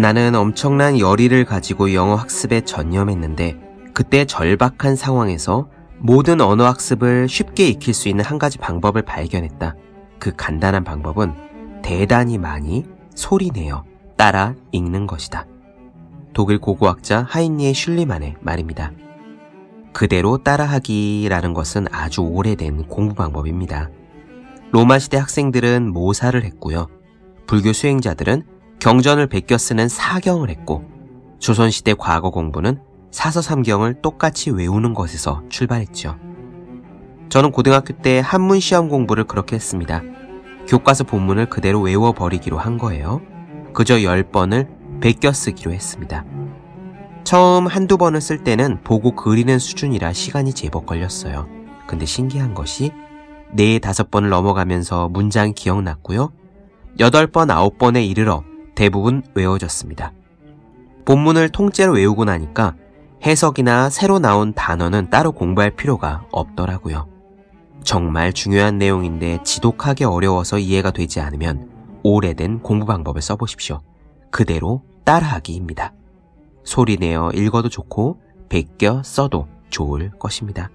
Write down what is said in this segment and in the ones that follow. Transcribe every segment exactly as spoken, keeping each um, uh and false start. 나는 엄청난 열의를 가지고 영어 학습에 전념했는데 그때 절박한 상황에서 모든 언어 학습을 쉽게 익힐 수 있는 한 가지 방법을 발견했다. 그 간단한 방법은 대단히 많이 소리내어 따라 읽는 것이다. 독일 고고학자 하인리히 슐리만의 말입니다. 그대로 따라하기라는 것은 아주 오래된 공부 방법입니다. 로마 시대 학생들은 모사를 했고요. 불교 수행자들은 경전을 베껴 쓰는 사경을 했고, 조선시대 과거 공부는 사서삼경을 똑같이 외우는 것에서 출발했죠. 저는 고등학교 때 한문 시험 공부를 그렇게 했습니다. 교과서 본문을 그대로 외워버리기로 한 거예요. 그저 열 번을 베껴 쓰기로 했습니다. 처음 한두 번을 쓸 때는 보고 그리는 수준이라 시간이 제법 걸렸어요. 근데 신기한 것이 네, 다섯 번을 넘어가면서 문장 기억났고요. 여덟 번, 아홉 번에 이르러 대부분 외워졌습니다. 본문을 통째로 외우고 나니까 해석이나 새로 나온 단어는 따로 공부할 필요가 없더라고요. 정말 중요한 내용인데 지독하게 어려워서 이해가 되지 않으면 오래된 공부 방법을 써보십시오. 그대로 따라하기입니다. 소리내어 읽어도 좋고 베껴 써도 좋을 것입니다.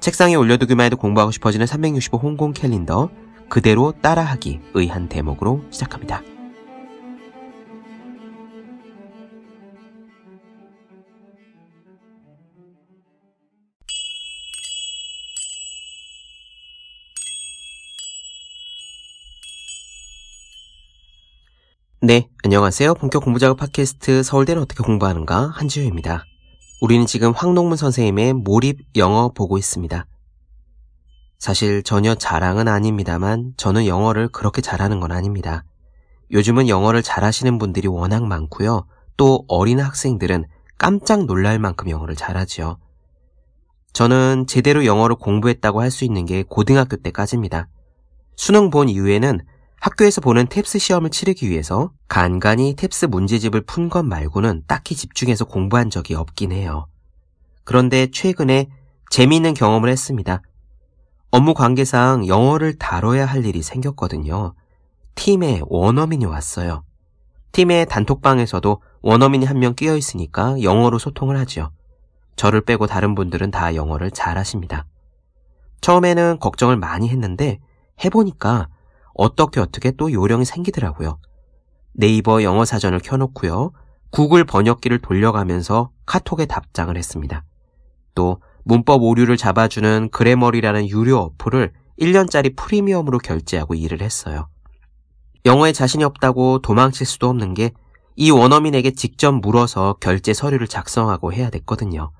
책상에 올려두기만 해도 공부하고 싶어지는 삼백육십오 혼공 캘린더, 그대로 따라하기의 한 대목으로 시작합니다. 네, 안녕하세요. 본격 공부 작업 팟캐스트 서울대는 어떻게 공부하는가, 한재유입니다. 우리는 지금 황농문 선생님의 몰입 영어 보고 있습니다. 사실 전혀 자랑은 아닙니다만 저는 영어를 그렇게 잘하는 건 아닙니다. 요즘은 영어를 잘하시는 분들이 워낙 많고요. 또 어린 학생들은 깜짝 놀랄 만큼 영어를 잘하죠. 저는 제대로 영어를 공부했다고 할 수 있는 게 고등학교 때까지입니다. 수능 본 이후에는 학교에서 보는 탭스 시험을 치르기 위해서 간간히 탭스 문제집을 푼 것 말고는 딱히 집중해서 공부한 적이 없긴 해요. 그런데 최근에 재미있는 경험을 했습니다. 업무 관계상 영어를 다뤄야 할 일이 생겼거든요. 팀에 원어민이 왔어요. 팀의 단톡방에서도 원어민이 한 명 끼어 있으니까 영어로 소통을 하죠. 저를 빼고 다른 분들은 다 영어를 잘하십니다. 처음에는 걱정을 많이 했는데 해보니까 어떻게 어떻게 또 요령이 생기더라고요. 네이버 영어 사전을 켜놓고요. 구글 번역기를 돌려가면서 카톡에 답장을 했습니다. 또 문법 오류를 잡아주는 그래머리라는 유료 어플을 일 년짜리 프리미엄으로 결제하고 일을 했어요. 영어에 자신이 없다고 도망칠 수도 없는 게 이 원어민에게 직접 물어서 결제 서류를 작성하고 해야 됐거든요.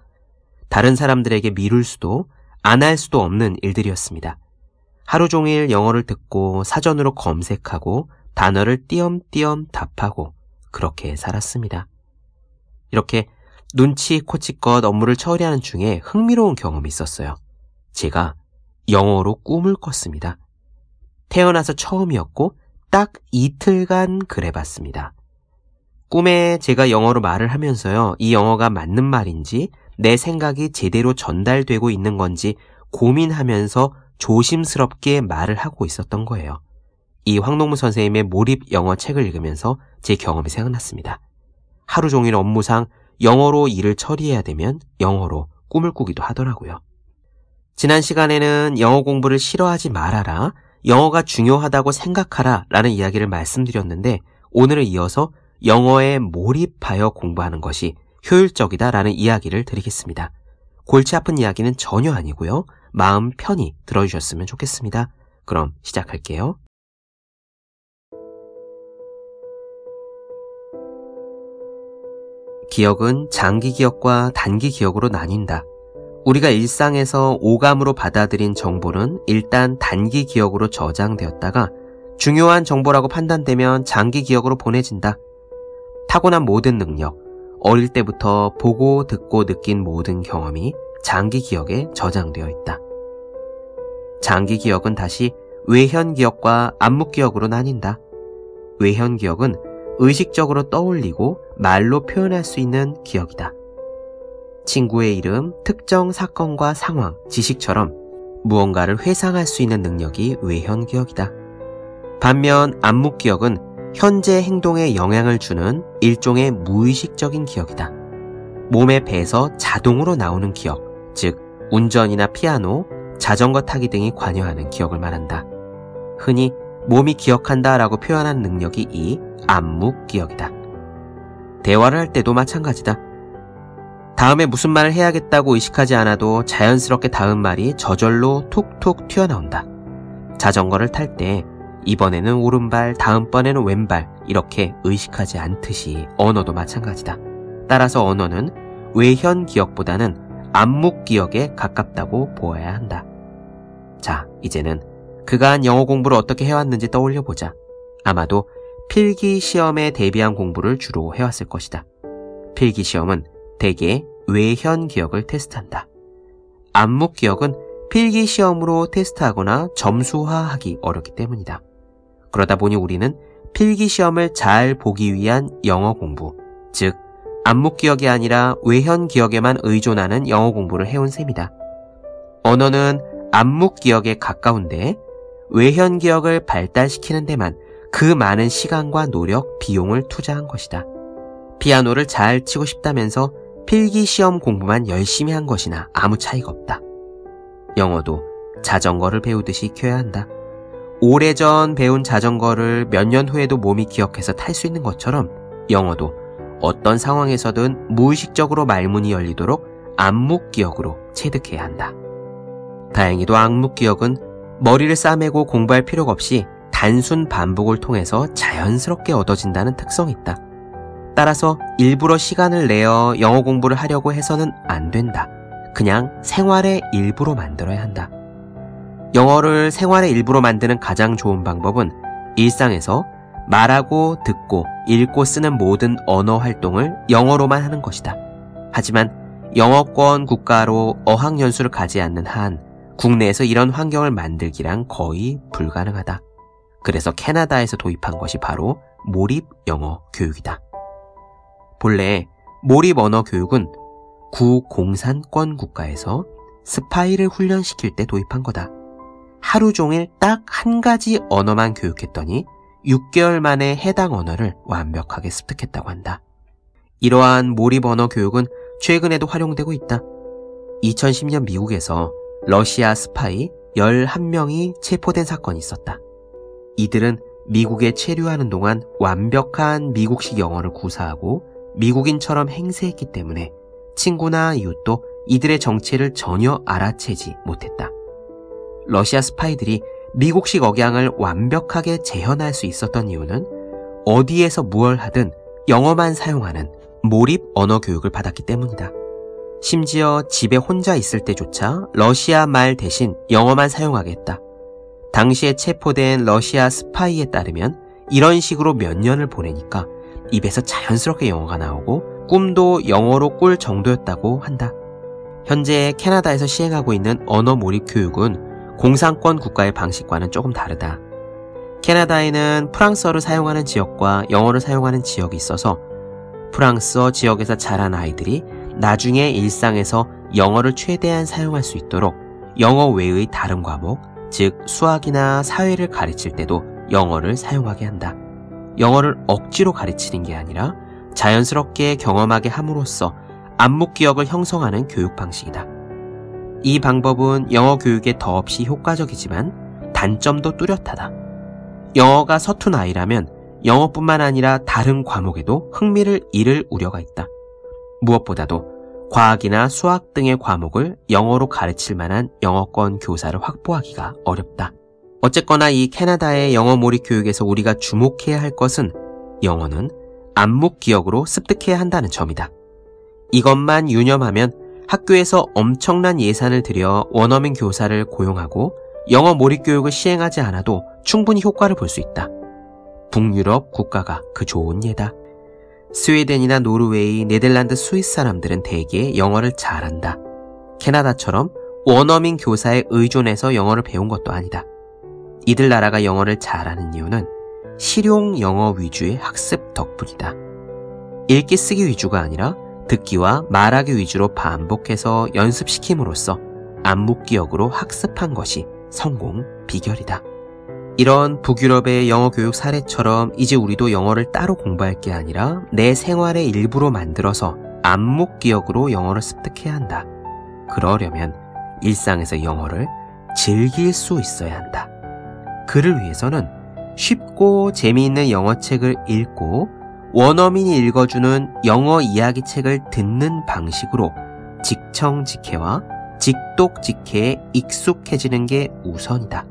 다른 사람들에게 미룰 수도 안 할 수도 없는 일들이었습니다. 하루 종일 영어를 듣고 사전으로 검색하고 단어를 띄엄띄엄 답하고 그렇게 살았습니다. 이렇게 눈치코치껏 업무를 처리하는 중에 흥미로운 경험이 있었어요. 제가 영어로 꿈을 꿨습니다. 태어나서 처음이었고 딱 이틀간 그래봤습니다. 꿈에 제가 영어로 말을 하면서요. 이 영어가 맞는 말인지 내 생각이 제대로 전달되고 있는 건지 고민하면서 조심스럽게 말을 하고 있었던 거예요. 이 황농문 선생님의 몰입 영어 책을 읽으면서 제 경험이 생각났습니다. 하루 종일 업무상 영어로 일을 처리해야 되면 영어로 꿈을 꾸기도 하더라고요. 지난 시간에는 영어 공부를 싫어하지 말아라, 영어가 중요하다고 생각하라 라는 이야기를 말씀드렸는데 오늘은 이어서 영어에 몰입하여 공부하는 것이 효율적이다 라는 이야기를 드리겠습니다. 골치 아픈 이야기는 전혀 아니고요. 마음 편히 들어주셨으면 좋겠습니다. 그럼 시작할게요. 기억은 장기 기억과 단기 기억으로 나뉜다. 우리가 일상에서 오감으로 받아들인 정보는 일단 단기 기억으로 저장되었다가 중요한 정보라고 판단되면 장기 기억으로 보내진다. 타고난 모든 능력, 어릴 때부터 보고 듣고 느낀 모든 경험이 장기 기억에 저장되어 있다. 장기 기억은 다시 외현 기억과 암묵 기억으로 나뉜다. 외현 기억은 의식적으로 떠올리고 말로 표현할 수 있는 기억이다. 친구의 이름, 특정 사건과 상황, 지식처럼 무언가를 회상할 수 있는 능력이 외현 기억이다. 반면 암묵 기억은 현재 행동에 영향을 주는 일종의 무의식적인 기억이다. 몸의 배에서 자동으로 나오는 기억, 즉 운전이나 피아노, 자전거 타기 등이 관여하는 기억을 말한다. 흔히 몸이 기억한다 라고 표현한 능력이 이 안목 기억이다. 대화를 할 때도 마찬가지다. 다음에 무슨 말을 해야겠다고 의식하지 않아도 자연스럽게 다음 말이 저절로 툭툭 튀어나온다. 자전거를 탈 때 이번에는 오른발, 다음번에는 왼발 이렇게 의식하지 않듯이 언어도 마찬가지다. 따라서 언어는 외현 기억보다는 안목 기억에 가깝다고 보아야 한다. 자, 이제는 그간 영어 공부를 어떻게 해왔는지 떠올려보자. 아마도 필기 시험에 대비한 공부를 주로 해왔을 것이다. 필기 시험은 대개 외현 기억을 테스트한다. 안목 기억은 필기 시험으로 테스트하거나 점수화하기 어렵기 때문이다. 그러다 보니 우리는 필기 시험을 잘 보기 위한 영어 공부, 즉 안목 기억이 아니라 외현 기억에만 의존하는 영어 공부를 해온 셈이다. 언어는 안목 기억에 가까운데 외현 기억을 발달시키는 데만 그 많은 시간과 노력, 비용을 투자한 것이다. 피아노를 잘 치고 싶다면서 필기 시험 공부만 열심히 한 것이나 아무 차이가 없다. 영어도 자전거를 배우듯이 익혀야 한다. 오래전 배운 자전거를 몇 년 후에도 몸이 기억해서 탈 수 있는 것처럼 영어도 어떤 상황에서든 무의식적으로 말문이 열리도록 안목 기억으로 체득해야 한다. 다행히도 안목 기억은 머리를 싸매고 공부할 필요가 없이 단순 반복을 통해서 자연스럽게 얻어진다는 특성이 있다. 따라서 일부러 시간을 내어 영어 공부를 하려고 해서는 안 된다. 그냥 생활의 일부로 만들어야 한다. 영어를 생활의 일부로 만드는 가장 좋은 방법은 일상에서 말하고 듣고 읽고 쓰는 모든 언어 활동을 영어로만 하는 것이다. 하지만 영어권 국가로 어학연수를 가지 않는 한 국내에서 이런 환경을 만들기란 거의 불가능하다. 그래서 캐나다에서 도입한 것이 바로 몰입 영어 교육이다. 본래 몰입 언어 교육은 구공산권 국가에서 스파이를 훈련시킬 때 도입한 거다. 하루 종일 딱 한 가지 언어만 교육했더니 육 개월 만에 해당 언어를 완벽하게 습득했다고 한다. 이러한 몰입 언어 교육은 최근에도 활용되고 있다. 이천십 년 미국에서 러시아 스파이 열한 명이 체포된 사건이 있었다. 이들은 미국에 체류하는 동안 완벽한 미국식 영어를 구사하고 미국인처럼 행세했기 때문에 친구나 이웃도 이들의 정체를 전혀 알아채지 못했다. 러시아 스파이들이 미국식 억양을 완벽하게 재현할 수 있었던 이유는 어디에서 무얼 하든 영어만 사용하는 몰입 언어 교육을 받았기 때문이다. 심지어 집에 혼자 있을 때조차 러시아 말 대신 영어만 사용하게 했다. 당시에 체포된 러시아 스파이에 따르면 이런 식으로 몇 년을 보내니까 입에서 자연스럽게 영어가 나오고 꿈도 영어로 꿀 정도였다고 한다. 현재 캐나다에서 시행하고 있는 언어 몰입 교육은 공산권 국가의 방식과는 조금 다르다. 캐나다에는 프랑스어를 사용하는 지역과 영어를 사용하는 지역이 있어서 프랑스어 지역에서 자란 아이들이 나중에 일상에서 영어를 최대한 사용할 수 있도록 영어 외의 다른 과목, 즉 수학이나 사회를 가르칠 때도 영어를 사용하게 한다. 영어를 억지로 가르치는 게 아니라 자연스럽게 경험하게 함으로써 안목 기억을 형성하는 교육 방식이다. 이 방법은 영어 교육에 더없이 효과적이지만 단점도 뚜렷하다. 영어가 서툰 아이라면 영어뿐만 아니라 다른 과목에도 흥미를 잃을 우려가 있다. 무엇보다도 과학이나 수학 등의 과목을 영어로 가르칠 만한 영어권 교사를 확보하기가 어렵다. 어쨌거나 이 캐나다의 영어 몰입 교육에서 우리가 주목해야 할 것은 영어는 안목 기억으로 습득해야 한다는 점이다. 이것만 유념하면 학교에서 엄청난 예산을 들여 원어민 교사를 고용하고 영어 몰입 교육을 시행하지 않아도 충분히 효과를 볼 수 있다. 북유럽 국가가 그 좋은 예다. 스웨덴이나 노르웨이, 네덜란드, 스위스 사람들은 대개 영어를 잘한다. 캐나다처럼 원어민 교사에 의존해서 영어를 배운 것도 아니다. 이들 나라가 영어를 잘하는 이유는 실용 영어 위주의 학습 덕분이다. 읽기 쓰기 위주가 아니라 듣기와 말하기 위주로 반복해서 연습시킴으로써 안목 기억으로 학습한 것이 성공 비결이다. 이런 북유럽의 영어 교육 사례처럼 이제 우리도 영어를 따로 공부할 게 아니라 내 생활의 일부로 만들어서 안목 기억으로 영어를 습득해야 한다. 그러려면 일상에서 영어를 즐길 수 있어야 한다. 그를 위해서는 쉽고 재미있는 영어책을 읽고 원어민이 읽어주는 영어 이야기책을 듣는 방식으로 직청직해와 직독직해에 익숙해지는 게 우선이다.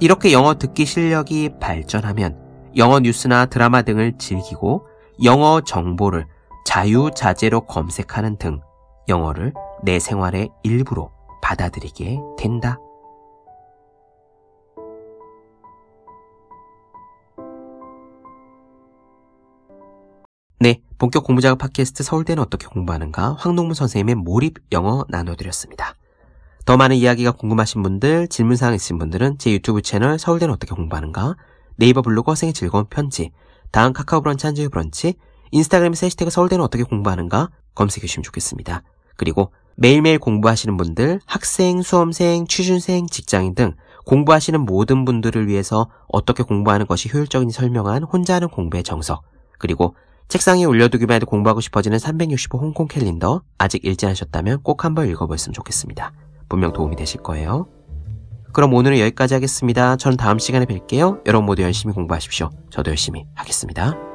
이렇게 영어 듣기 실력이 발전하면 영어 뉴스나 드라마 등을 즐기고 영어 정보를 자유자재로 검색하는 등 영어를 내 생활의 일부로 받아들이게 된다. 네, 본격 공부작업 팟캐스트 서울대는 어떻게 공부하는가 황농문 선생님의 몰입 영어 나눠드렸습니다. 더 많은 이야기가 궁금하신 분들, 질문사항 있으신 분들은 제 유튜브 채널 서울대는 어떻게 공부하는가, 네이버 블로그 허생의 즐거운 편지, 다음 카카오 브런치 한재유 브런치, 인스타그램에서 해시태그 서울대는 어떻게 공부하는가 검색해 주시면 좋겠습니다. 그리고 매일매일 공부하시는 분들, 학생, 수험생, 취준생, 직장인 등 공부하시는 모든 분들을 위해서 어떻게 공부하는 것이 효율적인지 설명한 혼자 하는 공부의 정석, 그리고 책상에 올려두기만 해도 공부하고 싶어지는 삼백육십오 혼공 캘린더, 아직 읽지 않으셨다면 꼭 한번 읽어보셨으면 좋겠습니다. 분명 도움이 되실 거예요. 그럼 오늘은 여기까지 하겠습니다. 저는 다음 시간에 뵐게요. 여러분 모두 열심히 공부하십시오. 저도 열심히 하겠습니다.